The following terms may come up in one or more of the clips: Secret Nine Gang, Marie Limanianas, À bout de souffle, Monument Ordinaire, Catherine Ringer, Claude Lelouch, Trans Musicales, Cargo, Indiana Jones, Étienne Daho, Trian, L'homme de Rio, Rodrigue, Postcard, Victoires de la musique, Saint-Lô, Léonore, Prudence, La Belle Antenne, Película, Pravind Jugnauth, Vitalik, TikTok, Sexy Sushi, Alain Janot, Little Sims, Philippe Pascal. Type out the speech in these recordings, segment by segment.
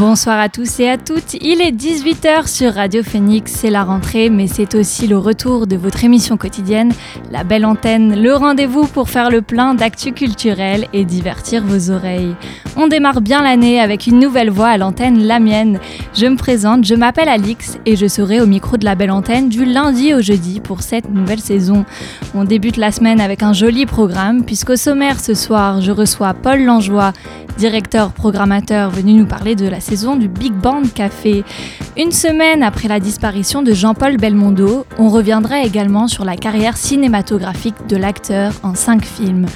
Bonsoir à tous et à toutes, il est 18h sur Radio Phénix, c'est la rentrée mais c'est aussi le retour de votre émission quotidienne, La Belle Antenne, le rendez-vous pour faire le plein d'actu culturel et divertir vos oreilles. On démarre bien l'année avec une nouvelle voix à l'antenne, la mienne. Je me présente, je m'appelle Alix et je serai au micro de La Belle Antenne du lundi au jeudi pour cette nouvelle saison. On débute la semaine avec un joli programme puisqu'au sommaire ce soir, je reçois Paul Langeois, directeur programmateur venu nous parler de la saison du Big Band Café. Une semaine après la disparition de Jean-Paul Belmondo, on reviendra également sur la carrière cinématographique de l'acteur en 5 films.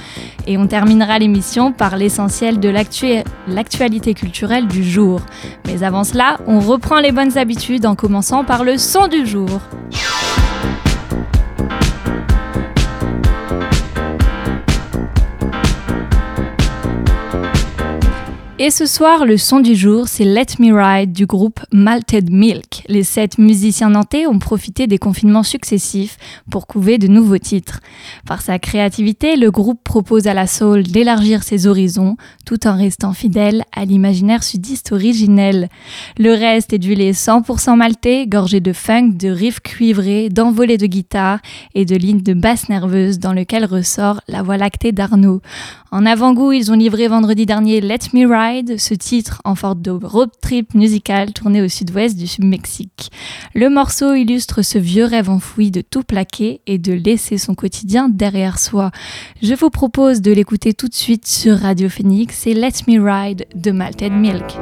Et on terminera l'émission par l'essentiel de l'actualité culturelle du jour. Mais avant cela, on reprend les bonnes habitudes en commençant par le son du jour. Et ce soir, le son du jour, c'est Let Me Ride du groupe Malted Milk. Les 7 musiciens nantais ont profité des confinements successifs pour couver de nouveaux titres. Par sa créativité, le groupe propose à la soul d'élargir ses horizons tout en restant fidèle à l'imaginaire sudiste originel. Le reste est du lait 100% maltais, gorgé de funk, de riffs cuivrés, d'envolées de guitare et de lignes de basse nerveuse dans lequel ressort la voix lactée d'Arnaud. En avant-goût, ils ont livré vendredi dernier Let Me Ride, ce titre en forme de road trip musical tourné au sud-ouest du Mexique. Le morceau illustre ce vieux rêve enfoui de tout plaquer et de laisser son quotidien derrière soi. Je vous propose de l'écouter tout de suite sur Radio Phénix, c'est Let Me Ride de Malted Milk.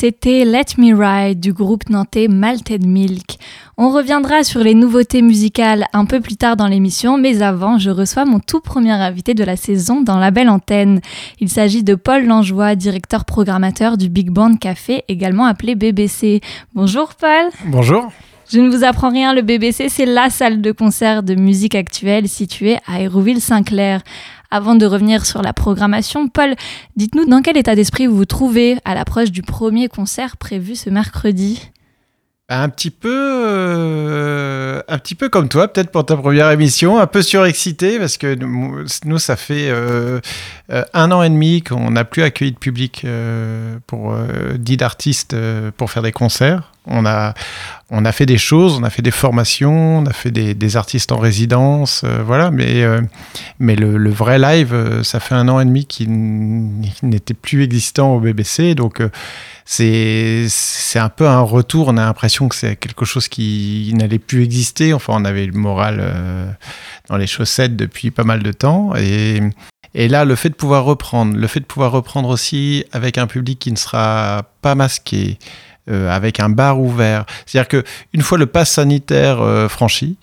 C'était Let Me Ride du groupe nantais Malted Milk. On reviendra sur les nouveautés musicales un peu plus tard dans l'émission, mais avant, je reçois mon tout premier invité de la saison dans La Belle Antenne. Il s'agit de Paul Langeois, directeur programmateur du Big Band Café, également appelé BBC. Bonjour Paul. Bonjour. Je ne vous apprends rien, le BBC, c'est la salle de concert de musique actuelle située à Hérouville-Saint-Clair. Avant de revenir sur la programmation, Paul, dites-nous dans quel état d'esprit vous vous trouvez à l'approche du premier concert prévu ce mercredi ? Un petit peu comme toi, peut-être pour ta première émission, un peu surexcité parce que nous ça fait 1 an et demi qu'on n'a plus accueilli de public pour 10 artistes pour faire des concerts. On a fait des choses, on a fait des formations, on a fait des artistes en résidence, voilà. Mais le vrai live, ça fait 1 an et demi qu'il n'était plus existant au BBC, donc c'est un peu un retour. On a l'impression que c'est quelque chose qui n'allait plus exister. Enfin, on avait le moral dans les chaussettes depuis pas mal de temps et là, le fait de pouvoir reprendre aussi avec un public qui ne sera pas masqué. Avec un bar ouvert. C'est-à-dire qu'une fois le pass sanitaire franchi,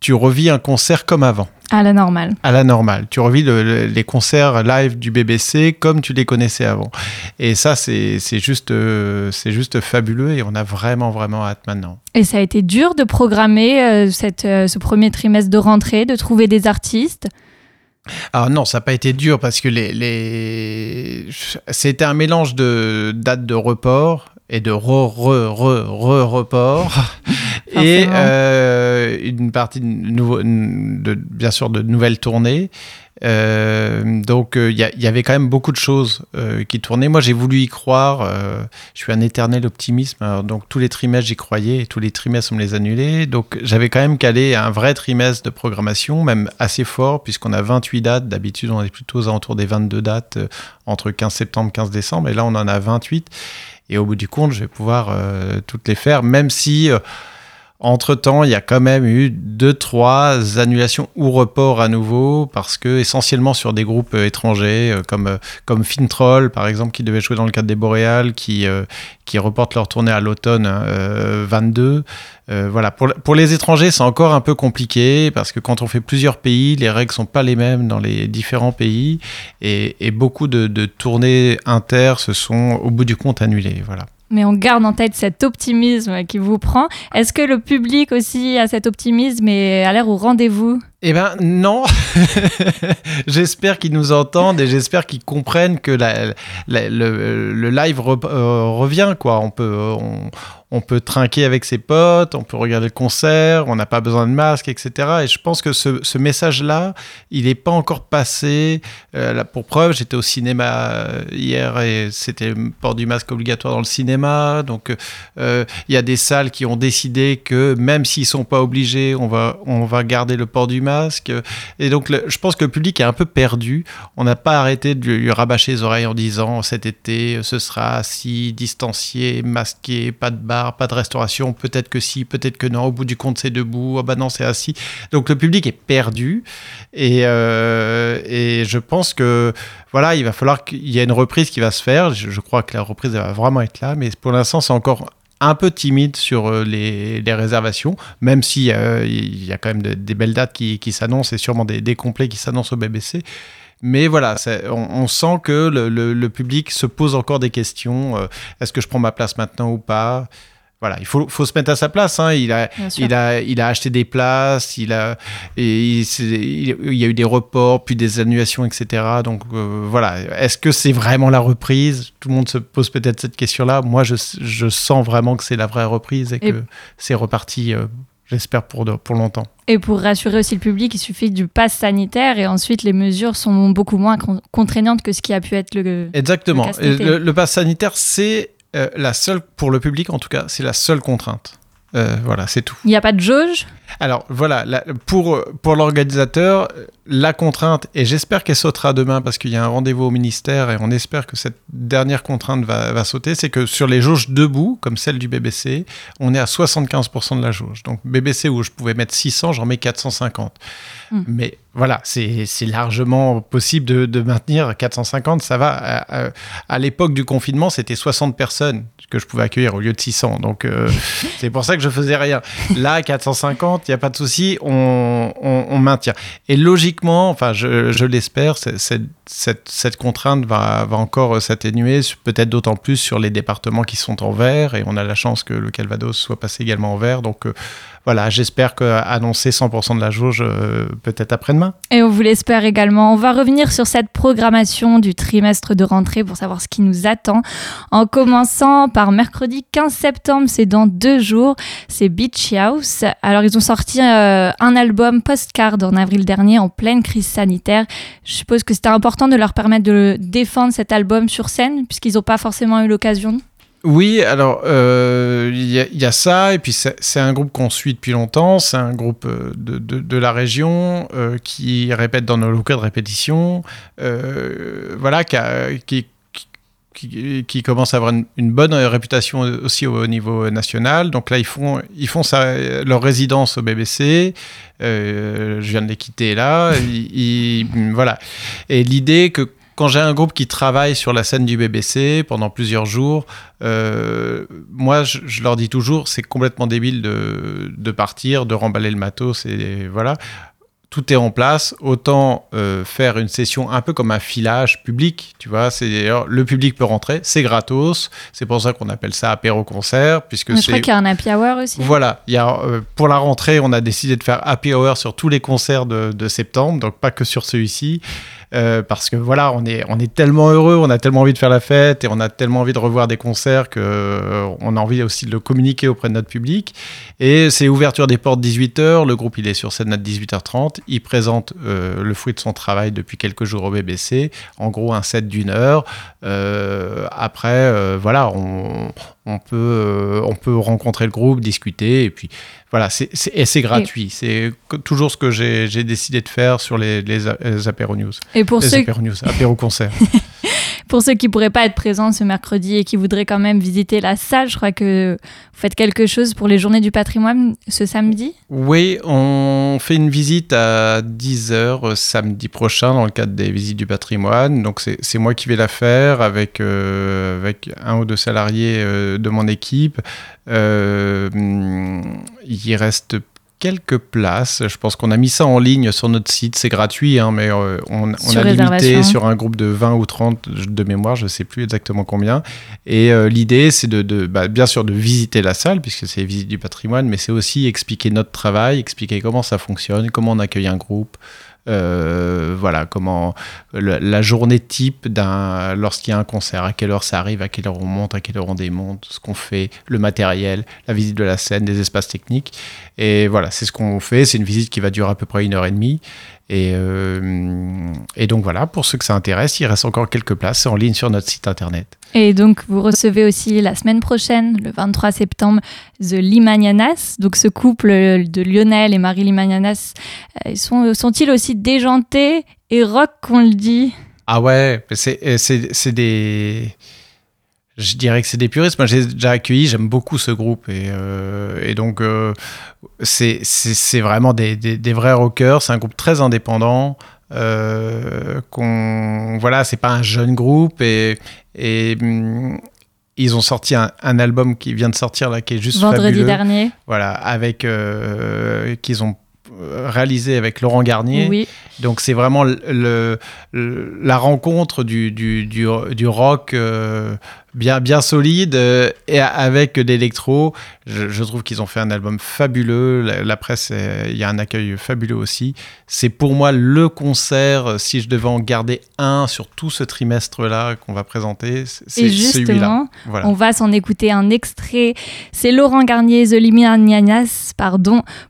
tu revis un concert comme avant. À la normale. Tu revis les concerts live du BBC comme tu les connaissais avant. Et ça, c'est juste fabuleux et on a vraiment, vraiment hâte maintenant. Et ça a été dur de programmer ce premier trimestre de rentrée, de trouver des artistes ? Ah non, ça n'a pas été dur parce que c'était un mélange de dates de report et de report et une partie bien sûr de nouvelles tournées. Donc y avait quand même beaucoup de choses qui tournaient. Moi j'ai voulu y croire, je suis un éternel optimiste, donc tous les trimestres j'y croyais et tous les trimestres on me les annulait, donc j'avais quand même calé un vrai trimestre de programmation, même assez fort puisqu'on a 28 dates, d'habitude on est plutôt aux alentours des 22 dates entre 15 septembre et 15 décembre et là on en a 28 et au bout du compte je vais pouvoir toutes les faire, même si entre-temps, il y a quand même eu 2-3 annulations ou reports à nouveau, parce que essentiellement sur des groupes étrangers, comme Fintroll, par exemple, qui devait jouer dans le cadre des Boréales, qui reportent leur tournée à l'automne 22. Voilà. Pour les étrangers, c'est encore un peu compliqué, parce que quand on fait plusieurs pays, les règles ne sont pas les mêmes dans les différents pays, et beaucoup de tournées inter se sont, au bout du compte, annulées. Voilà. Mais on garde en tête cet optimisme qui vous prend. Est-ce que le public aussi a cet optimisme et a l'air au rendez-vous ? Eh bien, non. J'espère qu'ils nous entendent et j'espère qu'ils comprennent que le live revient, quoi. On peut trinquer avec ses potes, on peut regarder le concert, on n'a pas besoin de masque, etc. Et je pense que ce message-là, il n'est pas encore passé. Là, pour preuve, j'étais au cinéma hier et c'était port du masque obligatoire dans le cinéma. Donc, il y a des salles qui ont décidé que même s'ils ne sont pas obligés, on va garder le port du masque. Et donc, je pense que le public est un peu perdu. On n'a pas arrêté de lui rabâcher les oreilles en disant cet été, ce sera assis, distancié, masqué, pas de bar, pas de restauration, peut-être que si, peut-être que non, au bout du compte c'est debout, ah bah non c'est assis. Donc le public est perdu et je pense que voilà, il va falloir qu'il y ait une reprise qui va se faire, je crois que la reprise va vraiment être là, mais pour l'instant c'est encore un peu timide sur les réservations, même si il y a quand même des belles dates qui s'annoncent et sûrement des complets qui s'annoncent au BBC. Mais voilà, on sent que le public se pose encore des questions. Est-ce que je prends ma place maintenant ou pas ? Voilà, il faut se mettre à sa place. Hein. Il a acheté des places, il y a eu des reports, puis des annulations, etc. Donc voilà, est-ce que c'est vraiment la reprise ? Tout le monde se pose peut-être cette question-là. Moi, je sens vraiment que c'est la vraie reprise et que c'est reparti, j'espère, pour longtemps. Et pour rassurer aussi le public, il suffit du pass sanitaire et ensuite les mesures sont beaucoup moins contraignantes que ce qui a pu être le. Exactement. Le pass sanitaire, c'est la seule, pour le public en tout cas, c'est la seule contrainte. Voilà, c'est tout. Il n'y a pas de jauge ? Alors voilà, là, pour l'organisateur, la contrainte, et j'espère qu'elle sautera demain parce qu'il y a un rendez-vous au ministère et on espère que cette dernière contrainte va sauter, c'est que sur les jauges debout, comme celle du BBC, on est à 75% de la jauge. Donc BBC où je pouvais mettre 600, j'en mets 450. Mmh. Mais voilà, c'est largement possible de maintenir 450, ça va. À l'époque du confinement, c'était 60 personnes que je pouvais accueillir au lieu de 600. Donc c'est pour ça que je faisais rien. Là, 450, il n'y a pas de souci, on maintient. Et logiquement, enfin, je l'espère, cette contrainte va encore s'atténuer, peut-être d'autant plus sur les départements qui sont en vert, et on a la chance que le Calvados soit passé également en vert. Donc voilà, j'espère qu'annoncer 100% de la jauge peut-être après-demain. Et on vous l'espère également. On va revenir sur cette programmation du trimestre de rentrée pour savoir ce qui nous attend. En commençant par mercredi 15 septembre, c'est dans 2 jours, c'est Beach House. Alors, ils ont sorti un album Postcard en avril dernier en pleine crise sanitaire. Je suppose que c'était important de leur permettre de défendre cet album sur scène puisqu'ils n'ont pas forcément eu l'occasion. Oui, alors il y a ça, et puis c'est un groupe qu'on suit depuis longtemps, c'est un groupe de la région qui répète dans nos locaux de répétition, voilà, qui commence à avoir une bonne réputation aussi au niveau national. Donc là, ils font leur résidence au BBC. Je viens de les quitter là. Voilà. Et l'idée que quand j'ai un groupe qui travaille sur la scène du BBC pendant plusieurs jours, moi, je leur dis toujours, c'est complètement débile de partir, de remballer le matos, et voilà. Tout est en place, autant faire une session un peu comme un filage public, tu vois. Le public peut rentrer, c'est gratos, c'est pour ça qu'on appelle ça apéro-concert. Puisque je crois qu'il y a un happy hour aussi. Voilà, pour la rentrée, on a décidé de faire happy hour sur tous les concerts de septembre, donc pas que sur celui-ci, parce que voilà, on est tellement heureux, on a tellement envie de faire la fête et on a tellement envie de revoir des concerts qu'on a envie aussi de le communiquer auprès de notre public. Et c'est ouverture des portes 18h, le groupe il est sur scène à 18h30, il présente le fruit de son travail depuis quelques jours au BBC, en gros un set d'1 heure. Après, voilà, on peut rencontrer le groupe, discuter, et puis voilà, et c'est gratuit. Et c'est toujours ce que j'ai décidé de faire sur les apéro news. Et pour les apéro news, apéro concert. Pour ceux qui ne pourraient pas être présents ce mercredi et qui voudraient quand même visiter la salle, je crois que vous faites quelque chose pour les journées du patrimoine ce samedi ? Oui, on fait une visite à 10h samedi prochain dans le cadre des visites du patrimoine. Donc c'est moi qui vais la faire avec 1 ou 2 salariés de mon équipe. Il reste quelques places. Je pense qu'on a mis ça en ligne sur notre site. C'est gratuit, hein, mais on a limité sur un groupe de 20 ou 30 de mémoire, je ne sais plus exactement combien. Et l'idée, c'est bien sûr de visiter la salle, puisque c'est visite du patrimoine, mais c'est aussi expliquer notre travail, expliquer comment ça fonctionne, comment on accueille un groupe. Voilà comment la journée type lorsqu'il y a un concert, à quelle heure ça arrive, à quelle heure on monte, à quelle heure on démonte, ce qu'on fait, le matériel, la visite de la scène, des espaces techniques, et voilà, c'est ce qu'on fait. C'est une visite qui va durer à peu près 1h30, et donc voilà, pour ceux que ça intéresse, il reste encore quelques places, c'est en ligne sur notre site internet. Et donc vous recevez aussi la semaine prochaine, le 23 septembre, The Limiñanas. Donc ce couple de Lionel et Marie Limanianas, sont-ils aussi déjantés et rock qu'on le dit? Ah ouais, c'est des... Je dirais que c'est des puristes. Moi, j'ai déjà accueilli, j'aime beaucoup ce groupe. Et donc, c'est vraiment des vrais rockers. C'est un groupe très indépendant. Voilà, c'est pas un jeune groupe. Et ils ont sorti un album qui vient de sortir, là, qui est juste vendredi fabuleux. Vendredi dernier. Voilà, qu'ils ont réalisé avec Laurent Garnier. Oui. Donc c'est vraiment la rencontre du rock bien solide et avec d'électro. Je trouve qu'ils ont fait un album fabuleux. La presse, il y a un accueil fabuleux aussi. C'est pour moi le concert, si je devais en garder un sur tout ce trimestre-là qu'on va présenter, c'est celui-là. Voilà. On va s'en écouter un extrait. C'est Laurent Garnier, The Limiñanas,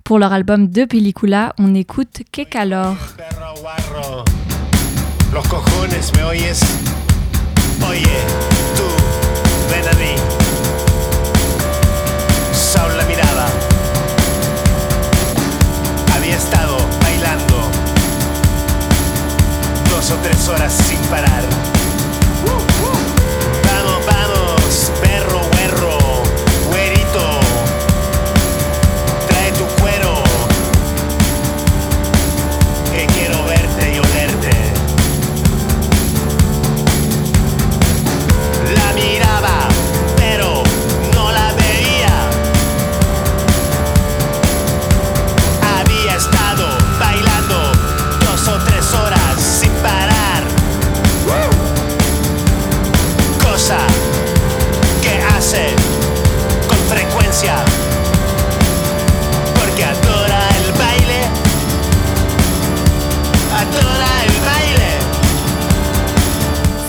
pour leur album De Película. On écoute Que Calor. Los cojones, ¿me oyes? Oye, tú, ven a mí. Saúl la mirada.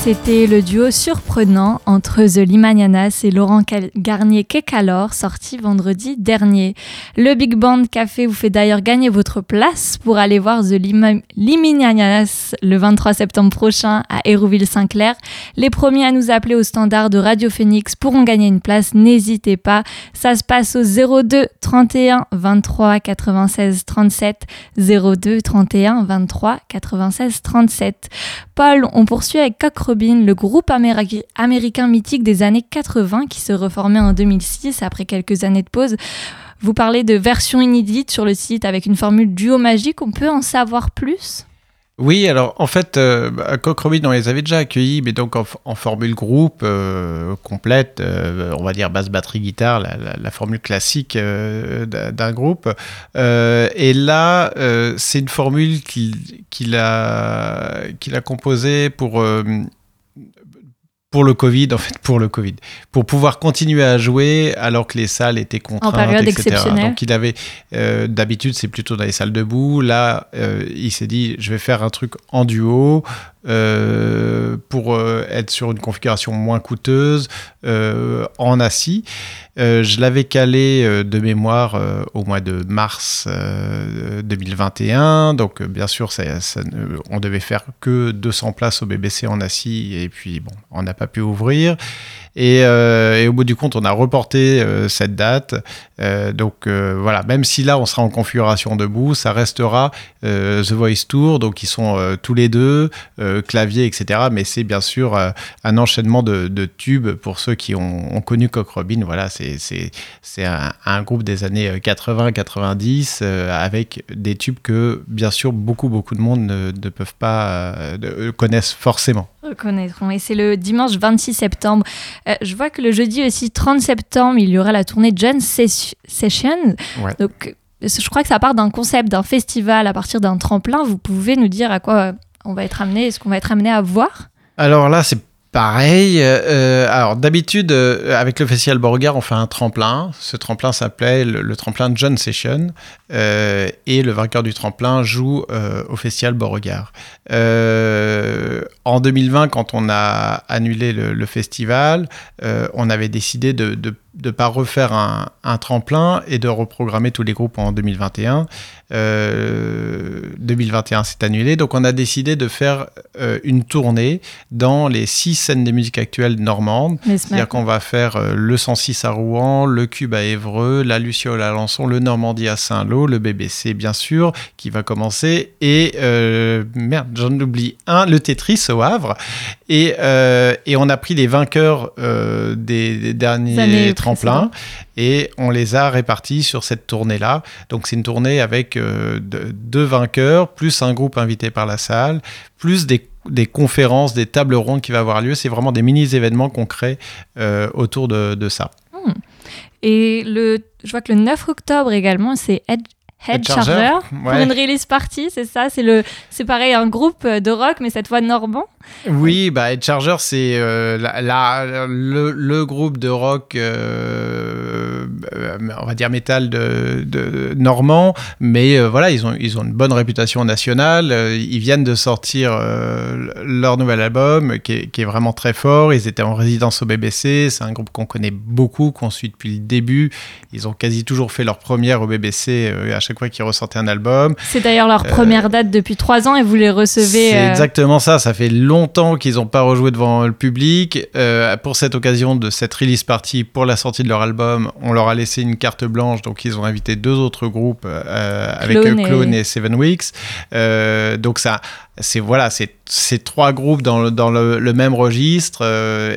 C'était le duo surprenant entre The Limiñanas et Laurent Garnier Kekalor, sorti vendredi dernier. Le Big Band Café vous fait d'ailleurs gagner votre place pour aller voir The Limiñanas le 23 septembre prochain à Hérouville-Saint-Clair. Les premiers à nous appeler au standard de Radio Phénix pourront gagner une place, n'hésitez pas. Ça se passe au 02 31 23 96 37, 02 31 23 96 37. Paul, on poursuit avec Cock Robin, le groupe américain mythique des années 80 qui se reformait en 2006 après quelques années de pause. Vous parlez de version inédite sur le site avec une formule duo magique, on peut en savoir plus ? Oui, alors en fait, Cock Robin, on les avait déjà accueillis, mais donc en formule groupe complète, on va dire basse, batterie, guitare, la formule classique d'un groupe. Et là, c'est une formule qu'il a composée pour le Covid, pour pouvoir continuer à jouer alors que les salles étaient contraintes, en période exceptionnelle. Donc il avait, d'habitude c'est plutôt dans les salles debout, là il s'est dit je vais faire un truc en duo pour être sur une configuration moins coûteuse en assis. Je l'avais calé de mémoire au mois de mars 2021, donc bien sûr on devait faire que 200 places au BBC en assis et puis bon, on n'a pas pu ouvrir. Et au bout du compte, on a reporté cette date. Donc voilà, même si là, on sera en configuration debout, ça restera The Voice Tour. Donc, ils sont tous les deux, clavier, etc. Mais c'est bien sûr un enchaînement de tubes pour ceux qui ont connu Cock Robin. Voilà, c'est un groupe des années 80-90 avec des tubes que, bien sûr, beaucoup de monde ne peuvent pas connaissent forcément. Reconnaîtront. Et c'est le dimanche 26 septembre. Je vois que le jeudi aussi 30 septembre, il y aura la tournée Jeunes Sessions. Ouais. Donc, je crois que ça part d'un concept, d'un festival à partir d'un tremplin. Vous pouvez nous dire à quoi on va être amené, ce qu'on va être amené à voir ? Alors là, c'est pareil. Alors d'habitude, avec le Festival Beauregard, on fait un tremplin. Ce tremplin s'appelait le tremplin de Jeunes Sessions. Et le vainqueur du tremplin joue au Festival Beauregard. En 2020, quand on a annulé le festival, on avait décidé de pas refaire un tremplin et de reprogrammer tous les groupes en 2021. 2021, c'est annulé. Donc, on a décidé de faire une tournée dans les 6 scènes des musiques actuelles normandes. C'est-à-dire qu'on va faire le 106 à Rouen, le Cube à Évreux, la Luciole à Alençon, le Normandie à Saint-Lô, le BBC, bien sûr, qui va commencer. Et, j'en oublie un, le Tetris au Havre. Et on a pris les vainqueurs des derniers tremplins et on les a répartis sur cette tournée-là. Donc, c'est une tournée avec deux vainqueurs, plus un groupe invité par la salle, plus des conférences, des tables rondes qui vont avoir lieu. C'est vraiment des mini-événements qu'on crée autour de ça. Et je vois que le 9 octobre également, c'est Head Charger. Ouais. Pour une release party, c'est ça, c'est pareil, un groupe de rock, mais cette fois normand. Oui, bah Head Charger, c'est le groupe de rock, on va dire métal de normand, mais voilà, ils ont une bonne réputation nationale. Ils viennent de sortir leur nouvel album, qui est vraiment très fort. Ils étaient en résidence au BBC. C'est un groupe qu'on connaît beaucoup, qu'on suit depuis le début. Ils ont quasi toujours fait leur première au BBC à chaque fois qu'ils ressortaient un album. C'est d'ailleurs leur première date depuis 3 ans et vous les recevez. C'est exactement ça. Ça fait longtemps qu'ils n'ont pas rejoué devant le public. Pour cette occasion de cette release party, pour la sortie de leur album, on leur a laissé une carte blanche. Donc, ils ont invité 2 autres groupes avec Clone et Seven Weeks. Donc, ça... C'est 3 groupes dans le même registre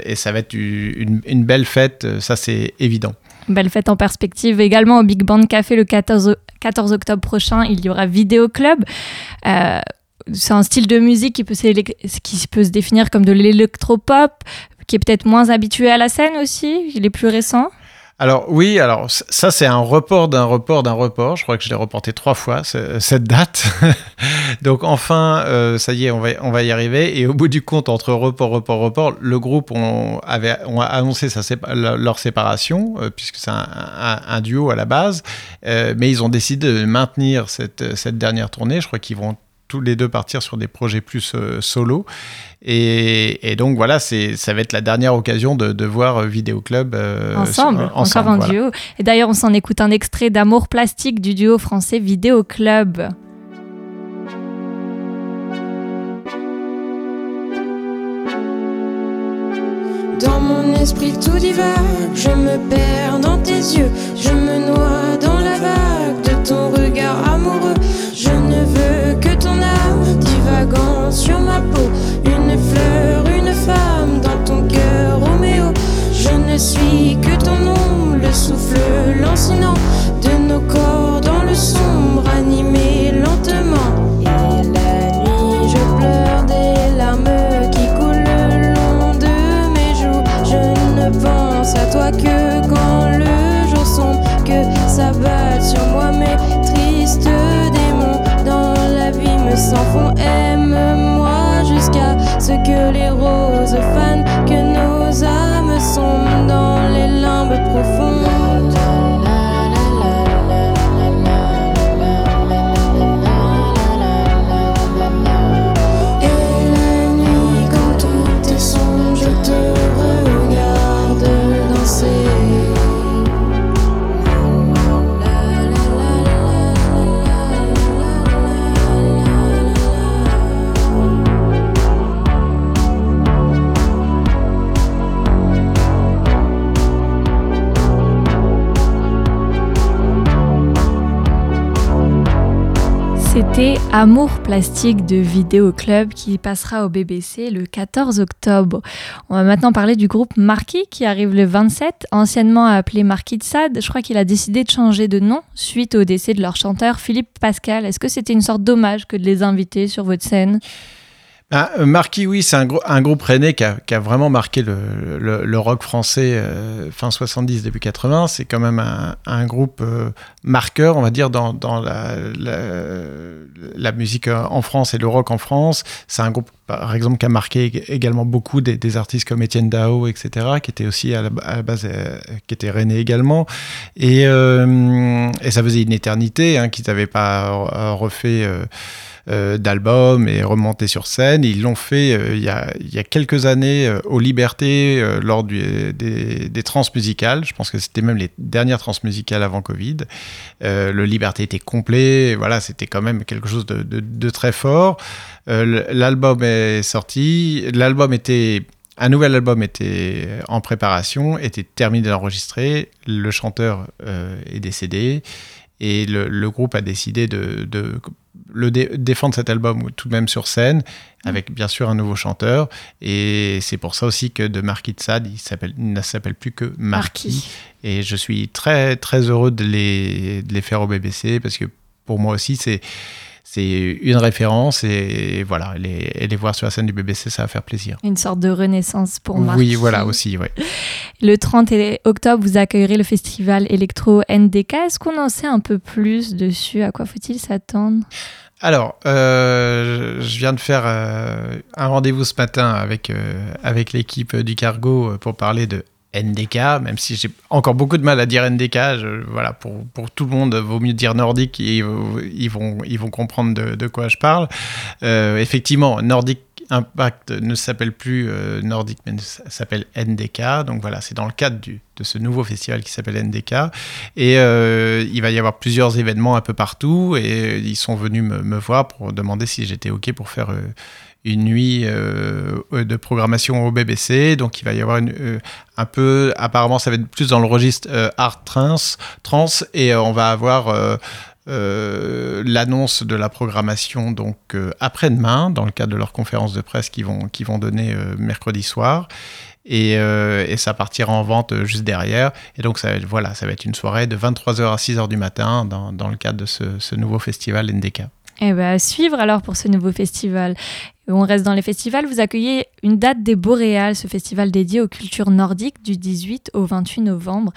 et ça va être une belle fête, ça c'est évident. Belle fête en perspective. Également au Big Band Café le 14 octobre prochain, il y aura Vidéo Club. C'est un style de musique qui peut se définir comme de l'électropop, qui est peut-être moins habitué à la scène aussi, il est plus récent. Alors oui, ça c'est un report d'un report. Je crois que je l'ai reporté 3 fois cette date. Donc enfin, ça y est, on va y arriver. Et au bout du compte, entre report, le groupe on a annoncé leur séparation puisque c'est un duo à la base, mais ils ont décidé de maintenir cette dernière tournée. Je crois qu'ils vont tous les deux partir sur des projets plus solo. Et donc voilà, ça va être la dernière occasion de voir Vidéo Club ensemble, encore un duo. Et d'ailleurs, on s'en écoute un extrait d'Amour Plastique du duo français Vidéo Club. Dans mon esprit tout divague, je me perds dans tes yeux, je me noie dans la vague de ton regard amoureux. Je ne veux que ton âme divaguant sur ma peau, une fleur, une femme dans ton cœur, Roméo. Je ne suis que ton ombre, le souffle lancinant de nos corps dans le sombre, animé lentement. Et la nuit, je pleure des larmes qui coulent le long de mes joues. Je ne pense à toi que quand le jour sombre, que s'abattent sur moi mes tristes démons. Dans l'abîme sans fond, aime-moi jusqu'à ce que les roses fanent, que nos âmes sont dans les limbes profondes. C'était Amour Plastique de Vidéo Club qui passera au BBC le 14 octobre. On va maintenant parler du groupe Marquis qui arrive le 27, anciennement appelé Marquis de Sade. Je crois qu'il a décidé de changer de nom suite au décès de leur chanteur Philippe Pascal. Est-ce que c'était une sorte d'hommage que de les inviter sur votre scène ? Marquis, oui, c'est un groupe rennais qui a vraiment marqué le rock français fin 70, début 80. C'est quand même un groupe marqueur, on va dire, dans la musique en France et le rock en France. C'est un groupe, par exemple, qui a marqué également beaucoup des artistes comme Étienne Daho, etc., qui était aussi à la base, qui était rennais également. Et ça faisait une éternité qu'ils n'avaient pas refait... d'albums et remonter sur scène. Ils l'ont fait il y a quelques années aux Libertés lors des Trans Musicales. Je pense que c'était même les dernières Trans Musicales avant Covid. Le Liberté était complet. Voilà, c'était quand même quelque chose de très fort. L'album est sorti. Un nouvel album était en préparation, était terminé d'enregistrer. Le chanteur est décédé et le groupe a décidé de défendre cet album tout de même sur scène avec bien sûr un nouveau chanteur, et c'est pour ça aussi que de Marquis de Sade il ne s'appelle plus que Marquis. Et je suis très très heureux de les faire au BBC parce que pour moi aussi c'est une référence, et voilà, les voir sur la scène du BBC, ça va faire plaisir. Une sorte de renaissance pour Marquis. Oui, voilà, aussi, oui. Le 30 octobre, vous accueillerez le festival électro NDK. Est-ce qu'on en sait un peu plus dessus ? À quoi faut-il s'attendre ? Alors, je viens de faire un rendez-vous ce matin avec l'équipe du Cargo pour parler de NDK, même si j'ai encore beaucoup de mal à dire NDK, voilà, pour tout le monde, vaut mieux dire nordique, et ils vont comprendre de quoi je parle. Effectivement, Nordic Impact ne s'appelle plus Nordic, mais s'appelle NDK. Donc voilà, c'est dans le cadre de ce nouveau festival qui s'appelle NDK. Et il va y avoir plusieurs événements un peu partout, et ils sont venus me voir pour demander si j'étais OK pour faire... une nuit de programmation au BBC, donc il va y avoir un peu, apparemment ça va être plus dans le registre art trans, et on va avoir l'annonce de la programmation donc après-demain dans le cadre de leur conférence de presse qu'ils vont donner mercredi soir. Et ça partira en vente juste derrière. Et donc, ça va être une soirée de 23h à 6h du matin dans le cadre de ce nouveau festival NDK. Eh bien, à suivre alors pour ce nouveau festival. On reste dans les festivals. Vous accueillez une date des Boréales, ce festival dédié aux cultures nordiques du 18 au 28 novembre,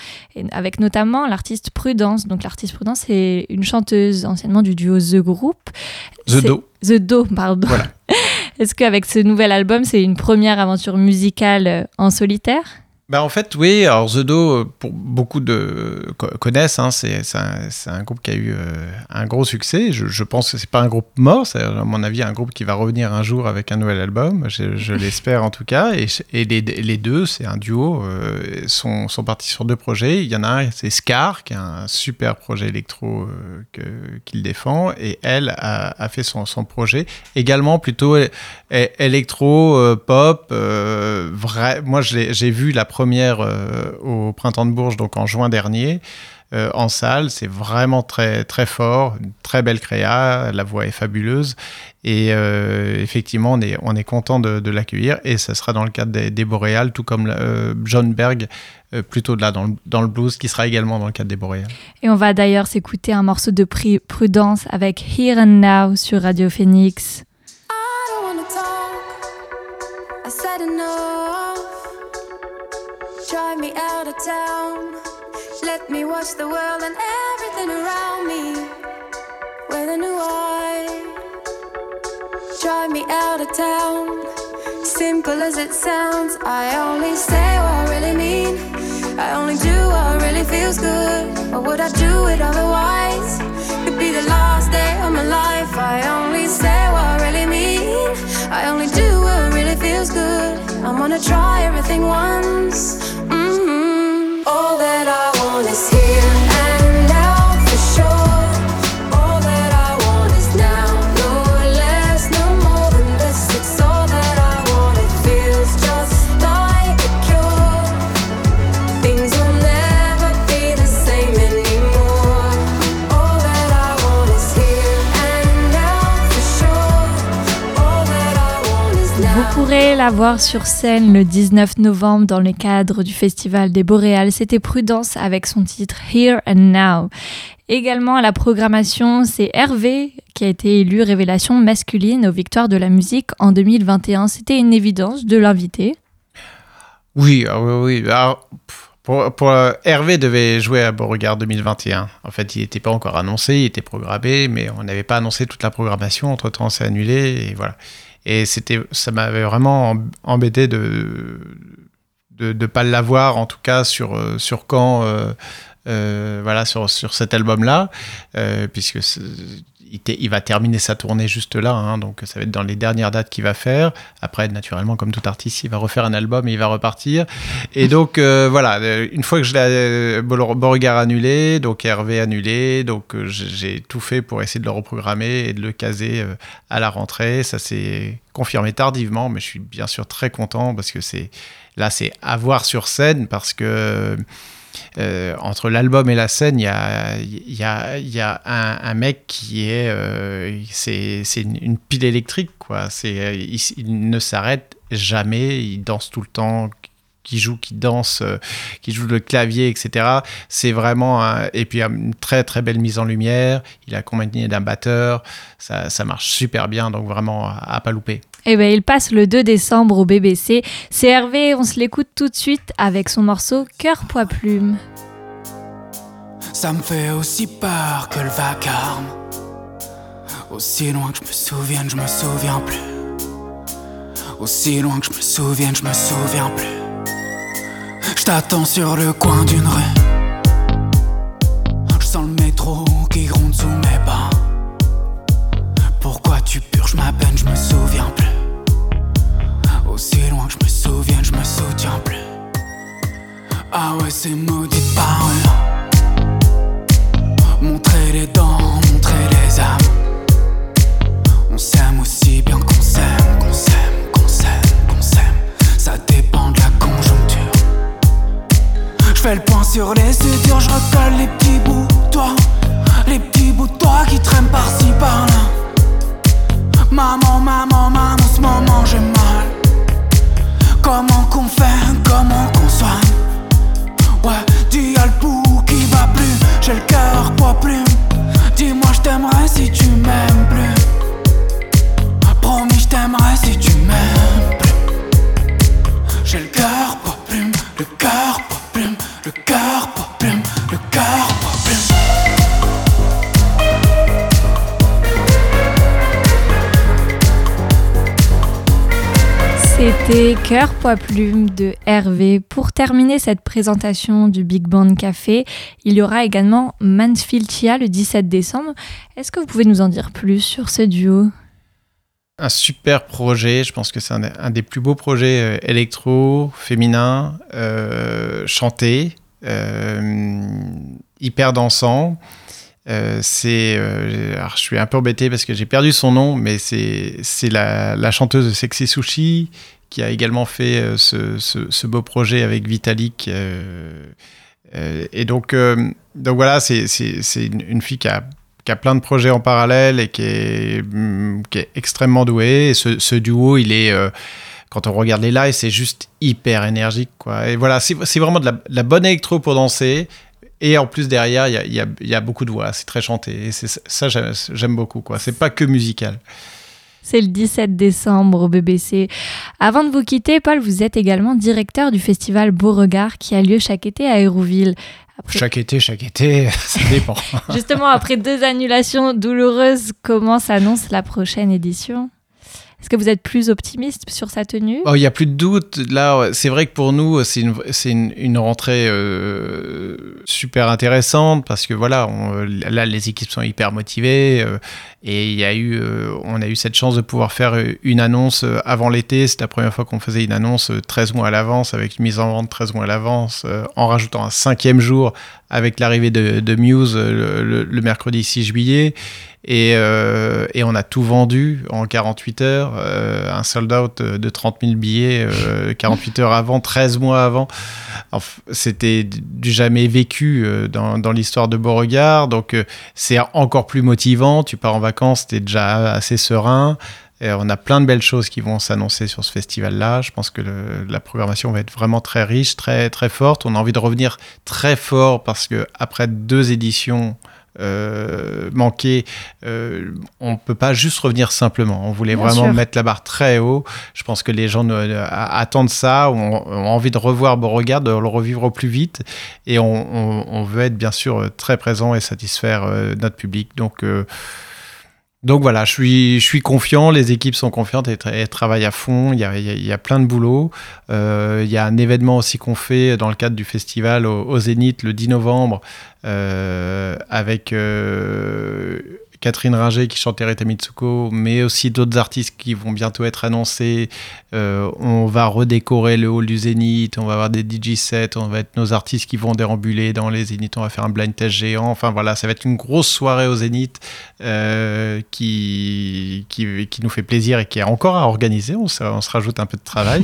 avec notamment l'artiste Prudence. Donc, l'artiste Prudence, c'est une chanteuse anciennement du duo The Do. Voilà. Est-ce qu'avec ce nouvel album, c'est une première aventure musicale en solitaire ? Bah en fait, oui. Alors The Do, pour beaucoup de connaissent, hein, c'est un groupe qui a eu un gros succès. Je pense que c'est pas un groupe mort. C'est à mon avis un groupe qui va revenir un jour avec un nouvel album. Je l'espère en tout cas. Et les deux, c'est un duo, sont partis sur deux projets. Il y en a un, c'est Scar, qui a un super projet électro qu'il défend, et elle a fait son projet également plutôt électro pop. Vrai. Moi, j'ai vu la première au Printemps de Bourges, donc en juin dernier, en salle. C'est vraiment très, très fort, une très belle créa, la voix est fabuleuse. Et effectivement, on est content de l'accueillir. Et ça sera dans le cadre des Boréales, tout comme John Berg, plutôt de là, dans le blues, qui sera également dans le cadre des Boréales. Et on va d'ailleurs s'écouter un morceau de Prudence avec Here and Now sur Radio Phénix. I don't wanna talk, I said enough. Drive me out of town, let me watch the world and everything around me with a new eye. Drive me out of town, simple as it sounds. I only say what I really mean, I only do what really feels good. Or would I do it otherwise? Could be the last day of my life. I only say what I really mean, I only do what really feels good. I'm gonna try everything once. All that I want is here and now for sure. All that I want is now, no less, no more than this. It's all that I want, it feels just like a cure. Things will never be the same anymore. All that I want is here and now for sure. All that I want is now. Vous pourrez la voir sur scène le 19 novembre dans le cadre du Festival des Boréales. C'était Prudence avec son titre Here and Now. Également à la programmation, c'est Hervé qui a été élu révélation masculine aux Victoires de la musique en 2021. C'était une évidence de l'inviter. Oui. Alors, pour Hervé devait jouer à Beauregard 2021. En fait, il n'était pas encore annoncé, il était programmé, mais on n'avait pas annoncé toute la programmation. Entre-temps, c'est annulé et voilà. Et ça m'avait vraiment embêté de ne pas l'avoir, en tout cas sur Caen, voilà, sur cet album-là, puisque il va terminer sa tournée juste là, hein, donc ça va être dans les dernières dates qu'il va faire. Après, naturellement, comme tout artiste, il va refaire un album et il va repartir. Et donc, voilà, une fois que Beauregard annulé, donc Hervé annulé, donc j'ai tout fait pour essayer de le reprogrammer et de le caser à la rentrée. Ça s'est confirmé tardivement, mais je suis bien sûr très content parce que c'est à voir sur scène, parce que... entre l'album et la scène, il y a un mec qui est... c'est une pile électrique, quoi. Il ne s'arrête jamais, il danse tout le temps, qui danse, qui joue le clavier, etc. C'est vraiment... et puis, une très, très belle mise en lumière. Il est accompagné d'un batteur. Ça marche super bien, donc vraiment à pas louper. Eh bien, il passe le 2 décembre au BBC. C'est Hervé, on se l'écoute tout de suite avec son morceau « Cœur Poids Plume ». Ça me fait aussi peur que le vacarme. Aussi loin que je me souvienne, je me souviens plus. Aussi loin que je me souvienne, je me souviens plus. Je t'attends sur le coin d'une rue. Je sens le métro qui gronde sous mes pas. Pourquoi tu purges ma peine, je me souviens plus. Aussi loin que je me souvienne, je me soutiens plus. Ah ouais, ces maudites paroles. Montrer les dents, montrer les âmes. On s'aime aussi bien qu'on s'aime, qu'on s'aime, qu'on s'aime, qu'on s'aime. Ça dépend de la conjoncture. Je fais le point sur les sudures, je recolle les petits bouts de toi. Les petits bouts de toi qui traînent par-ci par-là. Maman, maman, maman, en ce moment j'ai mal. Comment qu'on fait, comment qu'on soigne? Ouais, dis y'a l'bout qui va plus. J'ai le cœur poids plume. Dis-moi je t'aimerais si tu m'aimes plus. Promis je t'aimerais si tu m'aimes plus. J'ai le cœur poids plume, le cœur poids plume, le cœur poids plume, le cœur poids plume. C'était Cœur Poids Plume de Hervé. Pour terminer cette présentation du Big Band Café, il y aura également Mansfield Chia le 17 décembre. Est-ce que vous pouvez nous en dire plus sur ce duo ? Un super projet, je pense que c'est un des plus beaux projets électro, féminin, chanté, hyper dansant. Alors je suis un peu embêté parce que j'ai perdu son nom, mais c'est la chanteuse de Sexy Sushi qui a également fait ce beau projet avec Vitalik. Et donc voilà, c'est une fille qui a plein de projets en parallèle et qui est extrêmement douée. Et ce duo, il est... Quand on regarde les lives, c'est juste hyper énergique, quoi. Et voilà, c'est vraiment de la bonne électro pour danser. Et en plus, derrière, il y a beaucoup de voix. C'est très chanté. Et ça, j'aime beaucoup, quoi. C'est pas que musical. C'est le 17 décembre au BBC. Avant de vous quitter, Paul, vous êtes également directeur du Festival Beauregard qui a lieu chaque été à Hérouville. Après... Chaque été, ça dépend. Justement, après 2 annulations douloureuses, comment s'annonce la prochaine édition ? Est-ce que vous êtes plus optimiste sur sa tenue ? Oh, il n'y a plus de doute. Là, c'est vrai que pour nous, c'est une rentrée super intéressante parce que voilà, les équipes sont hyper motivées et on a eu cette chance de pouvoir faire une annonce avant l'été. C'était la première fois qu'on faisait une annonce 13 mois à l'avance avec une mise en vente 13 mois à l'avance en rajoutant un 5e jour avec l'arrivée de Muse le mercredi 6 juillet. Et on a tout vendu en 48 heures, un sold out de 30 000 billets 48 heures avant, 13 mois avant. Alors, c'était du jamais vécu dans l'histoire de Beauregard, donc c'est encore plus motivant. Tu pars en vacances, t'es déjà assez serein. Et on a plein de belles choses qui vont s'annoncer sur ce festival-là. Je pense que la programmation va être vraiment très riche, très, très forte. On a envie de revenir très fort parce qu'après 2 éditions... manqué, on peut pas juste revenir simplement. On voulait bien vraiment sûr. Mettre la barre très haut. Je pense que les gens attendent ça, ont envie de revoir Beauregard, de le revivre au plus vite, et on veut être bien sûr très présent et satisfaire notre public. Donc voilà, je suis confiant, les équipes sont confiantes et travaillent à fond, il y a plein de boulot. Il y a un événement aussi qu'on fait dans le cadre du festival au Zénith le 10 novembre avec Catherine Ringer qui chante Erita Mitsuko, mais aussi d'autres artistes qui vont bientôt être annoncés. On va redécorer le hall du Zénith, on va avoir des DJ sets, on va être nos artistes qui vont déambuler dans les Zéniths, on va faire un blind test géant. Enfin voilà, ça va être une grosse soirée au Zénith qui nous fait plaisir et qui est encore à organiser. On se rajoute un peu de travail.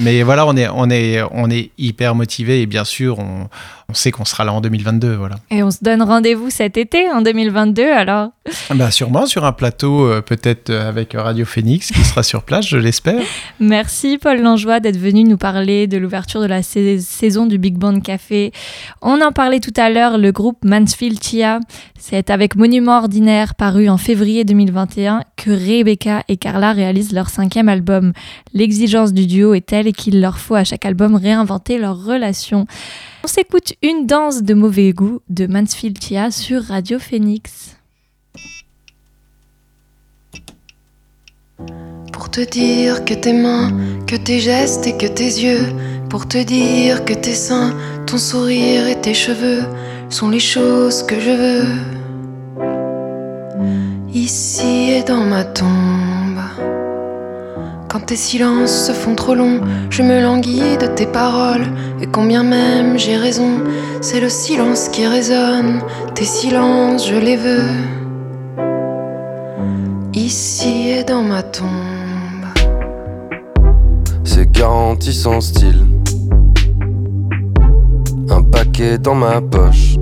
Mais voilà, on est hyper motivés et bien sûr, on sait qu'on sera là en 2022. Voilà. Et on se donne rendez-vous cet été en 2022 alors ? Bah sûrement sur un plateau peut-être avec Radio Phénix qui sera sur place, je l'espère. Merci Paul Langeois d'être venu nous parler de l'ouverture de la saison du Big Band Café. On en parlait tout à l'heure, le groupe Mansfield.TYA. C'est avec Monument Ordinaire, paru en février 2021, que Rebecca et Carla réalisent leur 5e album. L'exigence du duo est telle qu'il leur faut à chaque album réinventer leur relation. On s'écoute Une danse de mauvais goût de Mansfield.TYA sur Radio Phénix. Pour te dire que tes mains, que tes gestes et que tes yeux, pour te dire que tes seins, ton sourire et tes cheveux sont les choses que je veux. Ici et dans ma tombe, quand tes silences se font trop longs, je me languis de tes paroles. Et combien même j'ai raison, c'est le silence qui résonne. Tes silences, je les veux. Ici et dans ma tombe. C'est garanti sans style. Un paquet dans ma poche.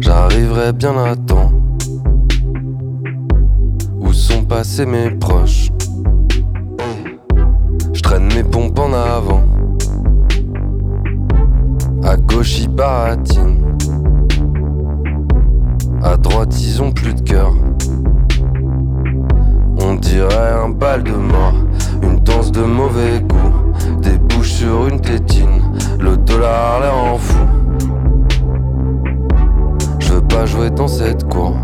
J'arriverai bien à temps. Où sont passés mes proches? Je traîne mes pompes en avant. À gauche, ils baratinent. À droite, ils ont plus de cœur. On dirait un bal de mort, une danse de mauvais goût. Des bouches sur une tétine, le dollar a l'air en fou. Je veux pas jouer dans cette cour.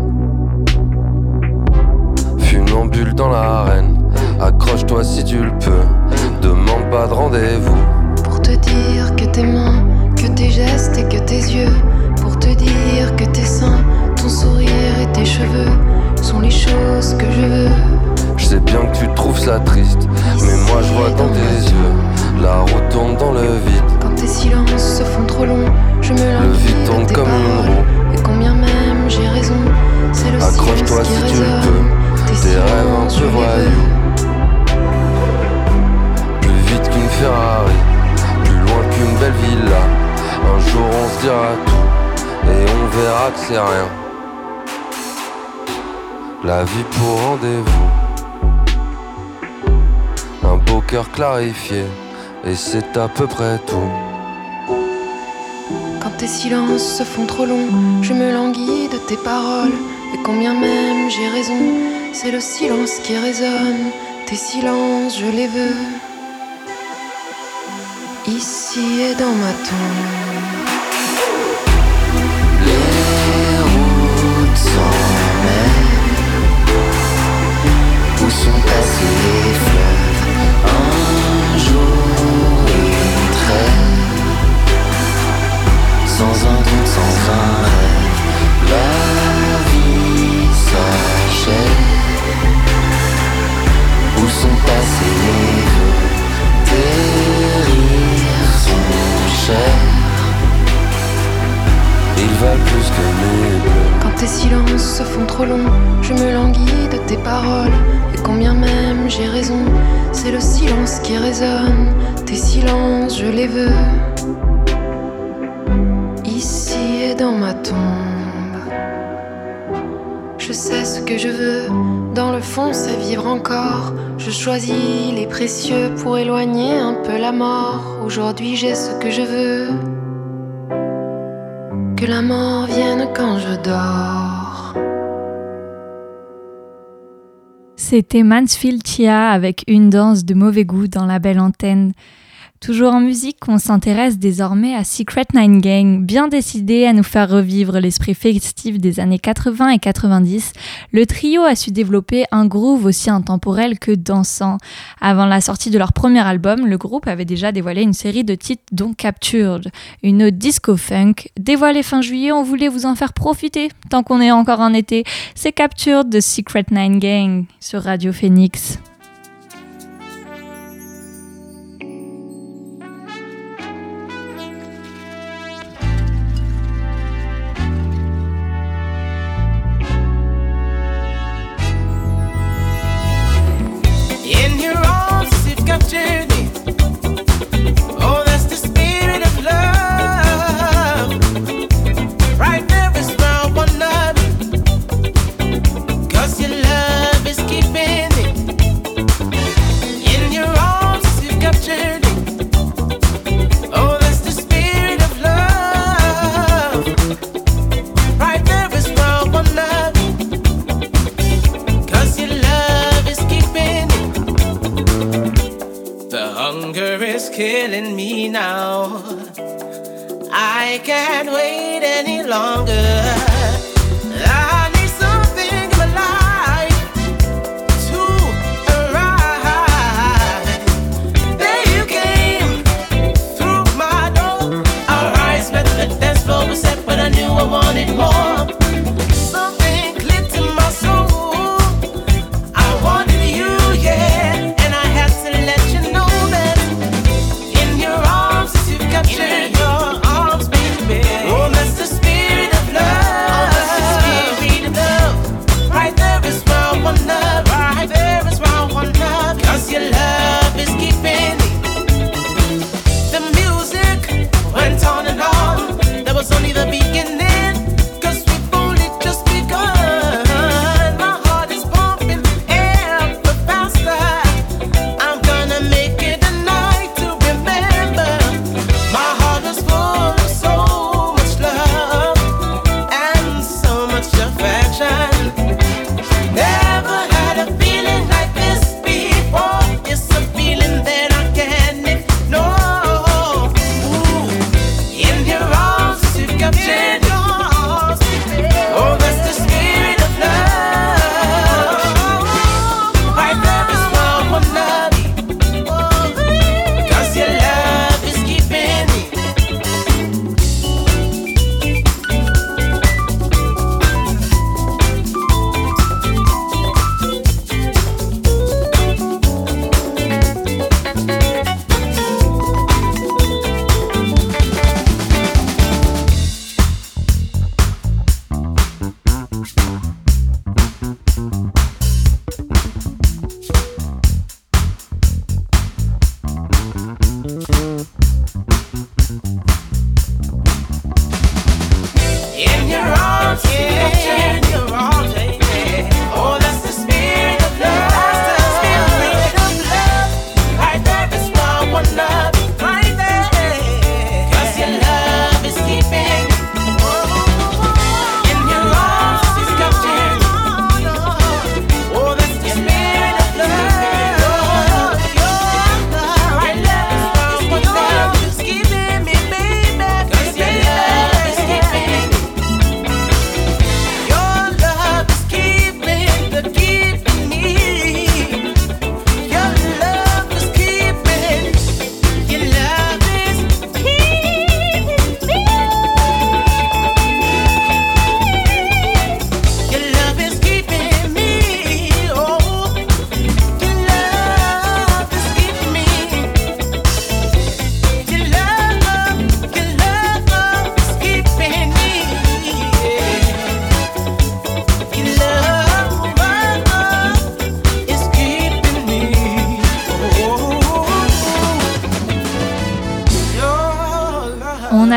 Funambule dans l'arène, Accroche-toi si tu le peux, demande pas de rendez-vous. Pour te dire que tes mains, que tes gestes et que tes yeux, pour te dire que tes seins, ton sourire et tes cheveux sont les choses que je veux. Je sais bien que tu trouves ça triste, mais moi je vois dans tes yeux, la roue tourne dans le vide. Quand tes silences se font trop longs, je me l'inquiète. Le vide tourne comme une roue. Et combien même j'ai raison, c'est le silence qui si résonne. Tu peux, tes rêves un peu voyous. Plus vite qu'une Ferrari, plus loin qu'une belle villa. Un jour on se dira tout, et on verra que c'est rien. La vie pour rendez-vous. Un beau cœur clarifié, et c'est à peu près tout. Quand tes silences se font trop longs, je me languis de tes paroles. Et combien même j'ai raison, c'est le silence qui résonne. Tes silences, je les veux, ici et dans ma tombe. Les routes sont où sont passés les fleuves. Un jour une trêve, sans un doute, sans un rêve. La vie s'achève. Où sont passés les vœux. Tes rires sont chers, ils valent plus que mes bleus. Quand tes silences se font trop longs, je me languis de tes paroles. Et combien même j'ai raison, c'est le silence qui résonne. Tes silences, je les veux, ici et dans ma tombe. Je sais ce que je veux, dans le fond c'est vivre encore. Je choisis les précieux pour éloigner un peu la mort. Aujourd'hui j'ai ce que je veux, que la mort vienne quand je dors. C'était Mansfield.TYA avec Une danse de mauvais goût dans La Belle Antenne. Toujours en musique, on s'intéresse désormais à Secret Nine Gang, bien décidé à nous faire revivre l'esprit festif des années 80 et 90. Le trio a su développer un groove aussi intemporel que dansant. Avant la sortie de leur premier album, le groupe avait déjà dévoilé une série de titres dont Captured, une ode disco-funk. Dévoilée fin juillet, on voulait vous en faire profiter tant qu'on est encore en été. C'est Captured de Secret Nine Gang sur Radio Phénix. Captured it. Oh, that's the spirit of love. Right there is round one love. Cause your love is keeping it. In your arms you've captured it. Oh, that's the spirit of love. Right there is round one love. Cause your love is keeping it. The hunger is killing me now. I can't wait any longer. Love.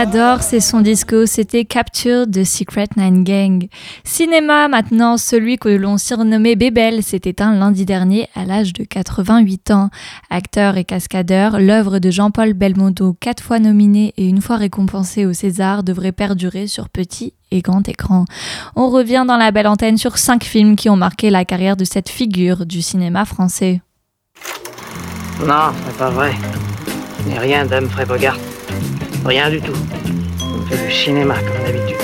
J'adore, c'est son disco, c'était Captured de Secret Nine Gang. Cinéma maintenant, celui que l'on surnommait Bébel s'est éteint lundi dernier à l'âge de 88 ans. Acteur et cascadeur, l'œuvre de Jean-Paul Belmondo, 4 fois nominé et 1 fois récompensé au César, devrait perdurer sur petit et grand écran. On revient dans la belle antenne sur 5 films qui ont marqué la carrière de cette figure du cinéma français. Non, c'est pas vrai. Il n'y a rien d'Humphrey Bogart. Rien du tout. On fait du cinéma comme d'habitude.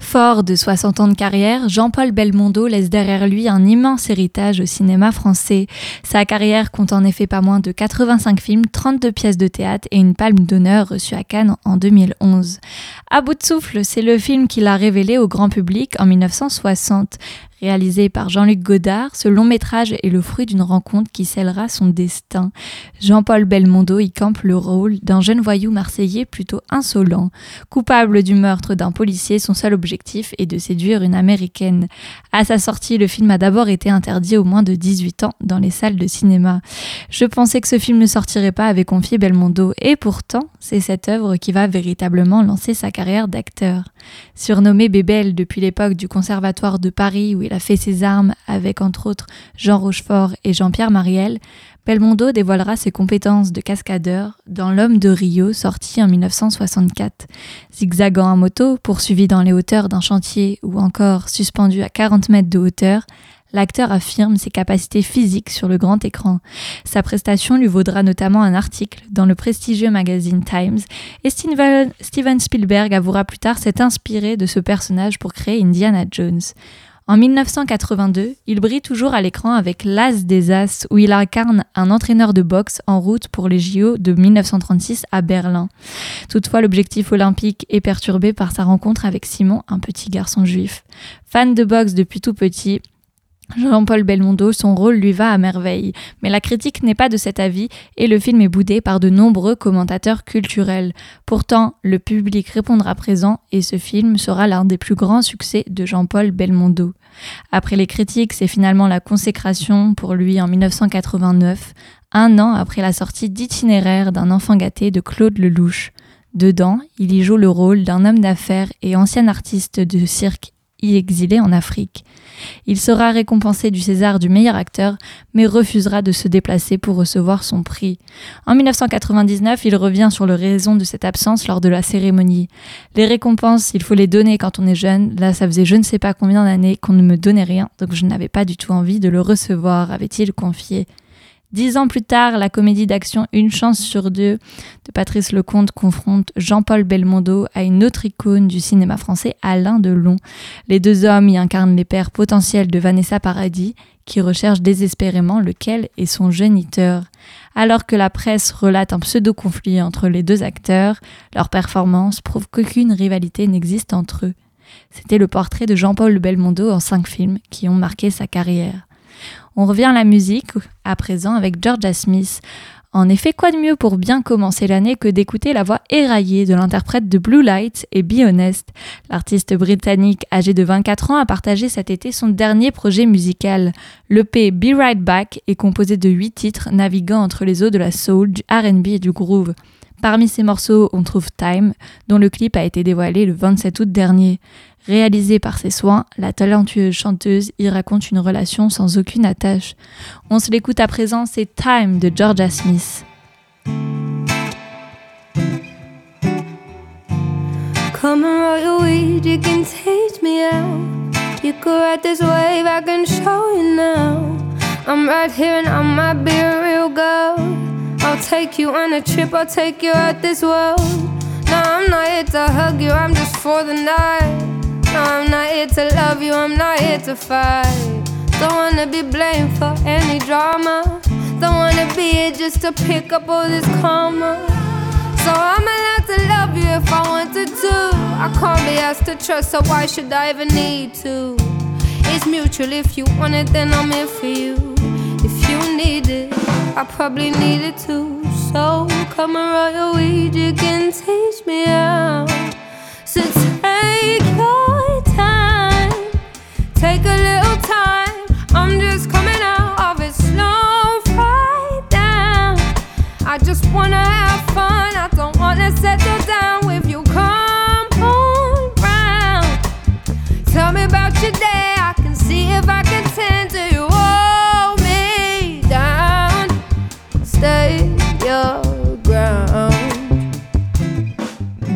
Fort de 60 ans de carrière, Jean-Paul Belmondo laisse derrière lui un immense héritage au cinéma français. Sa carrière compte en effet pas moins de 85 films, 32 pièces de théâtre et une palme d'honneur reçue à Cannes en 2011. À bout de souffle, c'est le film qu'il a révélé au grand public en 1960. Réalisé par Jean-Luc Godard, ce long métrage est le fruit d'une rencontre qui scellera son destin. Jean-Paul Belmondo y campe le rôle d'un jeune voyou marseillais plutôt insolent. Coupable du meurtre d'un policier, son seul objectif est de séduire une américaine. À sa sortie, le film a d'abord été interdit aux moins de 18 ans dans les salles de cinéma. « Je pensais que ce film ne sortirait pas », avait confié Belmondo. Et pourtant, c'est cette œuvre qui va véritablement lancer sa carrière d'acteur. Surnommé Bébel depuis l'époque du Conservatoire de Paris où il a fait ses armes avec entre autres Jean Rochefort et Jean-Pierre Marielle, Belmondo dévoilera ses compétences de cascadeur dans L'Homme de Rio, sorti en 1964. Zigzagant à moto, poursuivi dans les hauteurs d'un chantier ou encore suspendu à 40 mètres de hauteur, l'acteur affirme ses capacités physiques sur le grand écran. Sa prestation lui vaudra notamment un article dans le prestigieux magazine Times et Steven Spielberg avouera plus tard s'être inspiré de ce personnage pour créer Indiana Jones. En 1982, il brille toujours à l'écran avec L'As des As, où il incarne un entraîneur de boxe en route pour les JO de 1936 à Berlin. Toutefois, l'objectif olympique est perturbé par sa rencontre avec Simon, un petit garçon juif. Fan de boxe depuis tout petit, Jean-Paul Belmondo, son rôle lui va à merveille. Mais la critique n'est pas de cet avis et le film est boudé par de nombreux commentateurs culturels. Pourtant, le public répondra présent et ce film sera l'un des plus grands succès de Jean-Paul Belmondo. Après les critiques, c'est finalement la consécration pour lui en 1989, 1 an après la sortie d'Itinéraire d'un enfant gâté de Claude Lelouch. Dedans, il y joue le rôle d'un homme d'affaires et ancien artiste de cirque exilé en Afrique. Il sera récompensé du César du meilleur acteur, mais refusera de se déplacer pour recevoir son prix. En 1999, il revient sur les raisons de cette absence lors de la cérémonie. Les récompenses, il faut les donner quand on est jeune. Là, ça faisait je ne sais pas combien d'années qu'on ne me donnait rien, donc je n'avais pas du tout envie de le recevoir, avait-il confié. 10 ans plus tard, la comédie d'action Une chance sur 2 de Patrice Lecomte confronte Jean-Paul Belmondo à une autre icône du cinéma français, Alain Delon. Les 2 hommes y incarnent les pères potentiels de Vanessa Paradis, qui recherche désespérément lequel est son géniteur. Alors que la presse relate un pseudo-conflit entre les 2 acteurs, leur performance prouve qu'aucune rivalité n'existe entre eux. C'était le portrait de Jean-Paul Belmondo en 5 films qui ont marqué sa carrière. On revient à la musique à présent avec Georgia Smith. En effet, quoi de mieux pour bien commencer l'année que d'écouter la voix éraillée de l'interprète de Blue Lights et Be Honest. L'artiste britannique âgé de 24 ans a partagé cet été son dernier projet musical. L'EP Be Right Back est composé de 8 titres naviguant entre les eaux de la soul, du R&B et du groove. Parmi ces morceaux, on trouve Time, dont le clip a été dévoilé le 27 août dernier. Réalisée par ses soins, la talentueuse chanteuse y raconte une relation sans aucune attache. On se l'écoute à présent, c'est Time de Georgia Smith. Come and roll your weed, you can tease me out. You could ride this wave, I can show you now. I'm right here and I might be a real girl. I'll take you on a trip, I'll take you out this world. No, I'm not here to hug you, I'm just for the night. No, I'm not here to love you, I'm not here to fight. Don't wanna be blamed for any drama. Don't wanna be here just to pick up all this karma. So I'm allowed to love you if I wanted to. I can't be asked to trust, so why should I even need to? It's mutual, if you want it, then I'm here for you. If you need it, I probably need it too. So come and roll your weed, you can teach me out. So take your time, take a little time. I'm just coming out of it slow, right down. I just wanna have fun, I don't wanna settle down. If you come on round, tell me about your day, I can see if I can tend to you.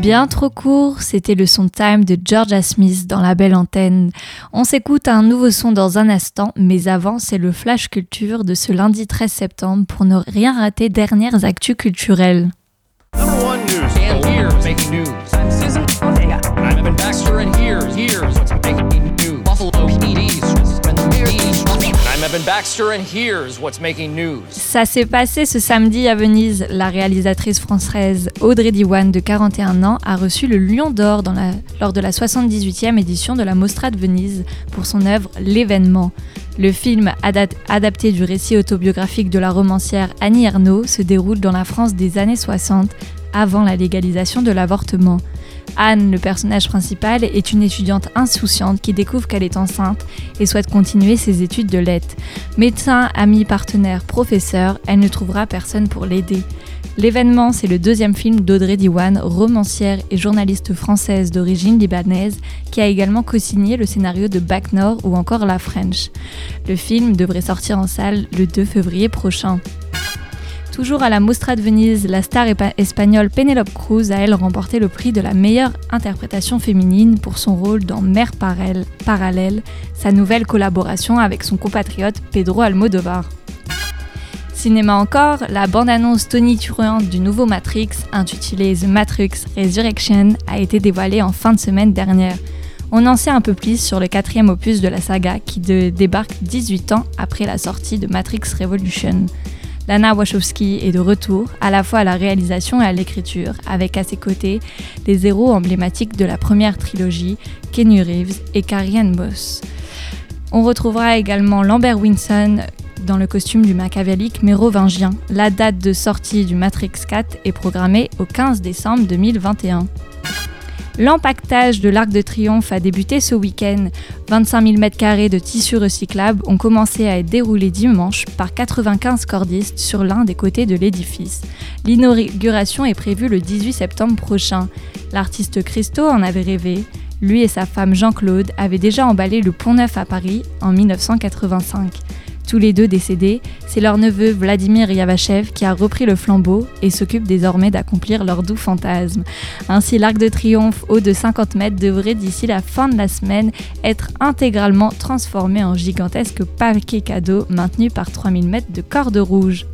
Bien trop court, c'était le son Time de Georgia Smith dans La Belle Antenne. On s'écoute un nouveau son dans un instant, mais avant, c'est le Flash Culture de ce lundi 13 septembre pour ne rien rater dernières actus culturelles. Ça s'est passé ce samedi à Venise. La réalisatrice française Audrey Diwan, de 41 ans, a reçu le Lion d'Or lors de la 78e édition de la Mostra de Venise pour son œuvre L'événement. Le film, adapté du récit autobiographique de la romancière Annie Ernaux, se déroule dans la France des années 60, avant la légalisation de l'avortement. Anne, le personnage principal, est une étudiante insouciante qui découvre qu'elle est enceinte et souhaite continuer ses études de lettres. Médecin, ami, partenaire, professeur, elle ne trouvera personne pour l'aider. L'événement, c'est le deuxième film d'Audrey Diwan, romancière et journaliste française d'origine libanaise, qui a également co-signé le scénario de Bac Nord ou encore La French. Le film devrait sortir en salle le 2 février prochain. Toujours à la Mostra de Venise, la star espagnole Penélope Cruz a elle remporté le prix de la meilleure interprétation féminine pour son rôle dans Mère Parallèle, sa nouvelle collaboration avec son compatriote Pedro Almodovar. Cinéma encore, la bande-annonce tonitruante du nouveau Matrix, intitulée The Matrix Resurrection, a été dévoilée en fin de semaine dernière. On en sait un peu plus sur le quatrième opus de la saga qui débarque 18 ans après la sortie de Matrix Revolution. Lana Wachowski est de retour, à la fois à la réalisation et à l'écriture, avec à ses côtés les héros emblématiques de la première trilogie, Keanu Reeves et Carrie-Anne Moss. On retrouvera également Lambert Wilson dans le costume du machiavélique mérovingien. La date de sortie du Matrix 4 est programmée au 15 décembre 2021. L'empaquetage de l'Arc de Triomphe a débuté ce week-end. 25 000 m² de tissus recyclables ont commencé à être déroulés dimanche par 95 cordistes sur l'un des côtés de l'édifice. L'inauguration est prévue le 18 septembre prochain. L'artiste Christo en avait rêvé. Lui et sa femme Jean-Claude avaient déjà emballé le Pont-Neuf à Paris en 1985. Tous les deux décédés, c'est leur neveu Vladimir Yavachev qui a repris le flambeau et s'occupe désormais d'accomplir leur doux fantasme. Ainsi, l'Arc de Triomphe, haut de 50 mètres, devrait d'ici la fin de la semaine être intégralement transformé en gigantesque paquet cadeau maintenu par 3000 mètres de corde rouge.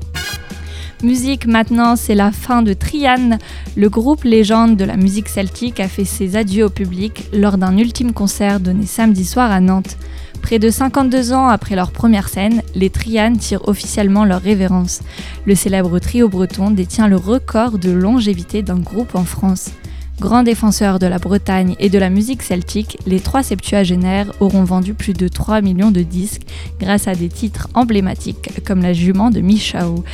Musique maintenant, c'est la fin de Trian. Le groupe légende de la musique celtique a fait ses adieux au public lors d'un ultime concert donné samedi soir à Nantes. Près de 52 ans après leur première scène, les Trian tirent officiellement leur révérence. Le célèbre trio breton détient le record de longévité d'un groupe en France. Grands défenseurs de la Bretagne et de la musique celtique, les trois septuagénaires auront vendu plus de 3 millions de disques grâce à des titres emblématiques comme La Jument de Michao.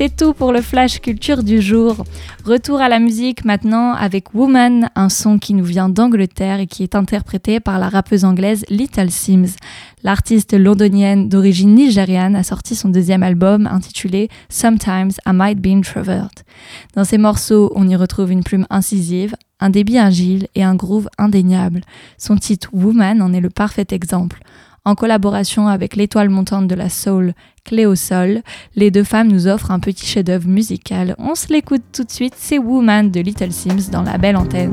C'est tout pour le Flash Culture du jour. Retour à la musique maintenant avec Woman, un son qui nous vient d'Angleterre et qui est interprété par la rappeuse anglaise Little Sims. L'artiste londonienne d'origine nigériane a sorti son deuxième album intitulé « Sometimes I Might Be Introvert ». Dans ses morceaux, on y retrouve une plume incisive, un débit agile et un groove indéniable. Son titre « Woman » en est le parfait exemple. En collaboration avec l'étoile montante de la soul, Cléo Sol, les deux femmes nous offrent un petit chef-d'œuvre musical. On se l'écoute tout de suite, c'est Woman de Little Sims dans La Belle Antenne.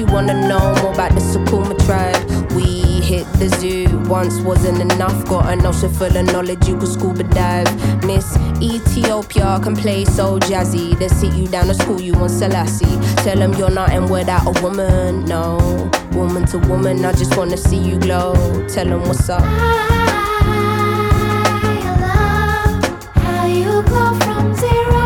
wanna know more about the Sukuma tribe. We hit the zoo, once wasn't enough, got an ocean full of knowledge, you could scuba dive. Miss Ethiopia can play so jazzy, they sit you down to school you on Selassie. Tell them you're nothing without a woman, no. Woman to woman, I just wanna see you glow. Tell them what's up. I love how you go from zero.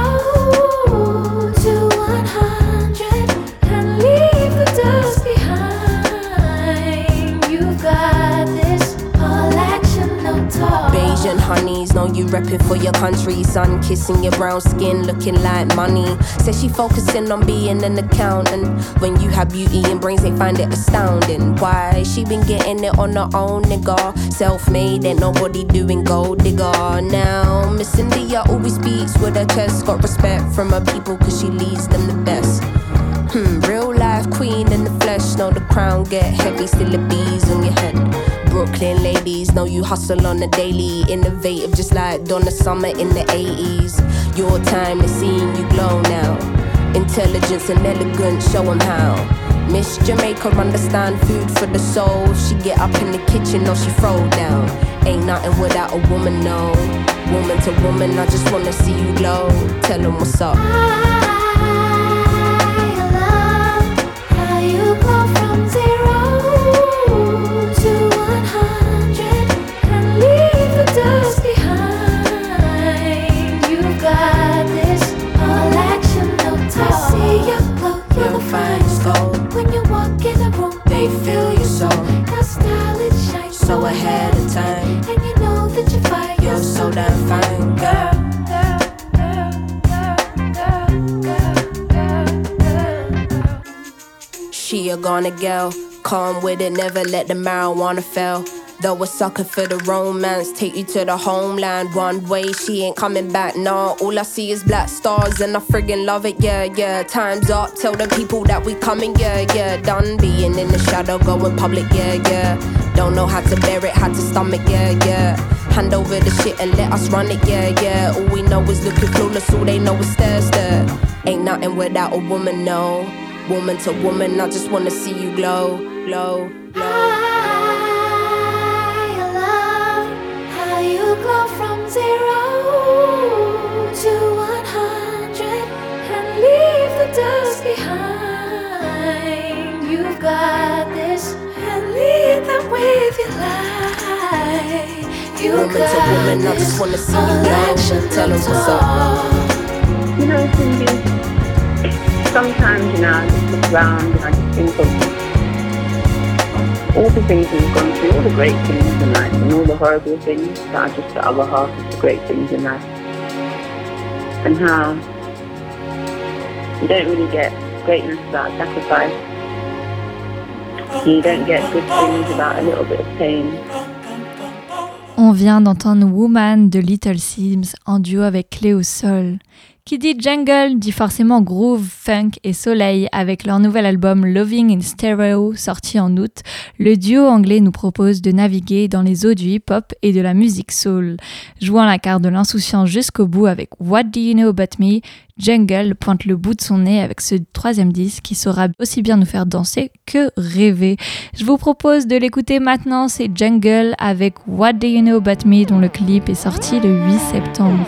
Asian honeys, know you reppin' for your country. Sun kissing your brown skin, looking like money. Says she focusing on being an accountant. When you have beauty and brains, they find it astounding. Why? She been getting it on her own, nigga. Self-made, ain't nobody doing gold digger. Now, Miss India always speaks with her chest. Got respect from her people, cause she leads them the best. Real life queen in the flesh. Know the crown get heavy, still the bees on your head. Brooklyn ladies, know you hustle on the daily, innovative just like Donna Summer in the 80s. Your time is seeing you glow now. Intelligence and elegance, show 'em how. Miss Jamaica understand food for the soul. She get up in the kitchen or she throw down. Ain't nothing without a woman, no. Woman to woman, I just wanna see you glow. Tell 'em what's up. I love how you go from zero. Ahead of time, and you know that you're fine. You're so damn fine, girl. She a gonna girl, calm with it, never let the marijuana fail. Though a sucker for the romance, take you to the homeland. One way, she ain't coming back, nah. All I see is black stars and I friggin' love it, yeah, yeah. Time's up, tell the people that we coming, yeah, yeah. Done being in the shadow, going public, yeah, yeah. Don't know how to bear it, how to stomach, yeah, yeah. Hand over the shit and let us run it, yeah, yeah. All we know is looking clueless, all they know is stir. Ain't nothing without a woman, no. Woman to woman, I just wanna see you glow, glow, glow. I love how you glow from 0 to 100 and leave the dust behind. You've got this. Lead them with your light. You woman to woman, I just wanna see you now. Tell us what's up. You know, it can be. Sometimes, you know, I just look around and I just think of all the things we've gone through, all the great things in life, and all the horrible things that are just the other half of the great things in life. And how you don't really get greatness without sacrifice. You don't get good things about a little bit of pain. On vient d'entendre Woman de Little Sims en duo avec Cléo Sol. Qui dit jungle dit forcément groove, funk et soleil. Avec leur nouvel album Loving in Stereo, sorti en août, le duo anglais nous propose de naviguer dans les eaux du hip-hop et de la musique soul. Jouant la carte de l'insouciance jusqu'au bout avec What Do You Know About Me, Jungle pointe le bout de son nez avec ce troisième disque qui saura aussi bien nous faire danser que rêver. Je vous propose de l'écouter maintenant, c'est Jungle avec What Do You Know About Me dont le clip est sorti le 8 septembre.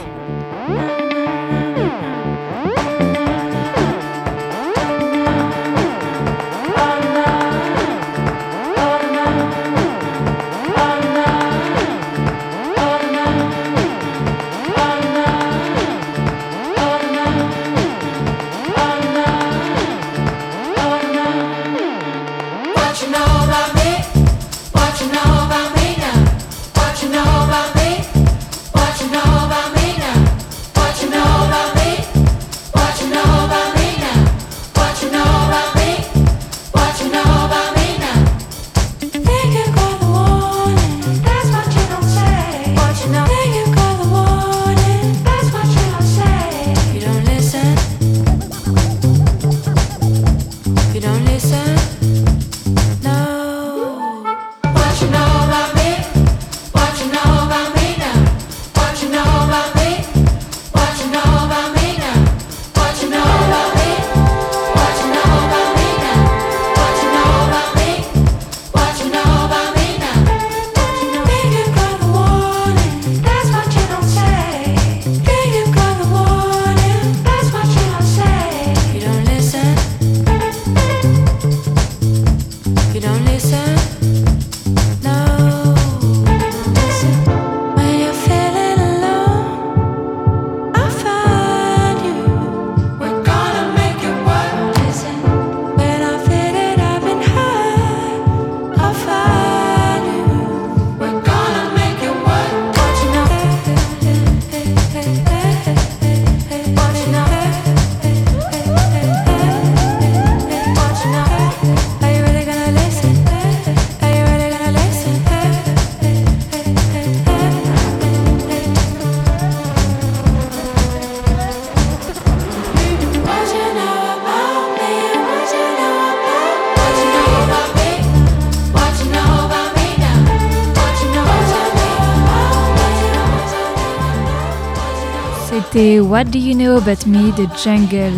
C'était What Do You Know About Me de Jungle.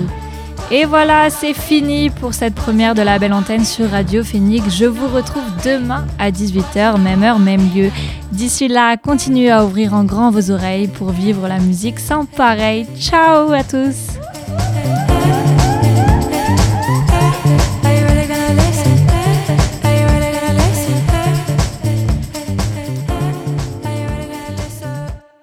Et voilà, c'est fini pour cette première de La Belle Antenne sur Radio Phénix. Je vous retrouve demain à 18h, même heure, même lieu. D'ici là, continuez à ouvrir en grand vos oreilles pour vivre la musique sans pareil. Ciao à tous!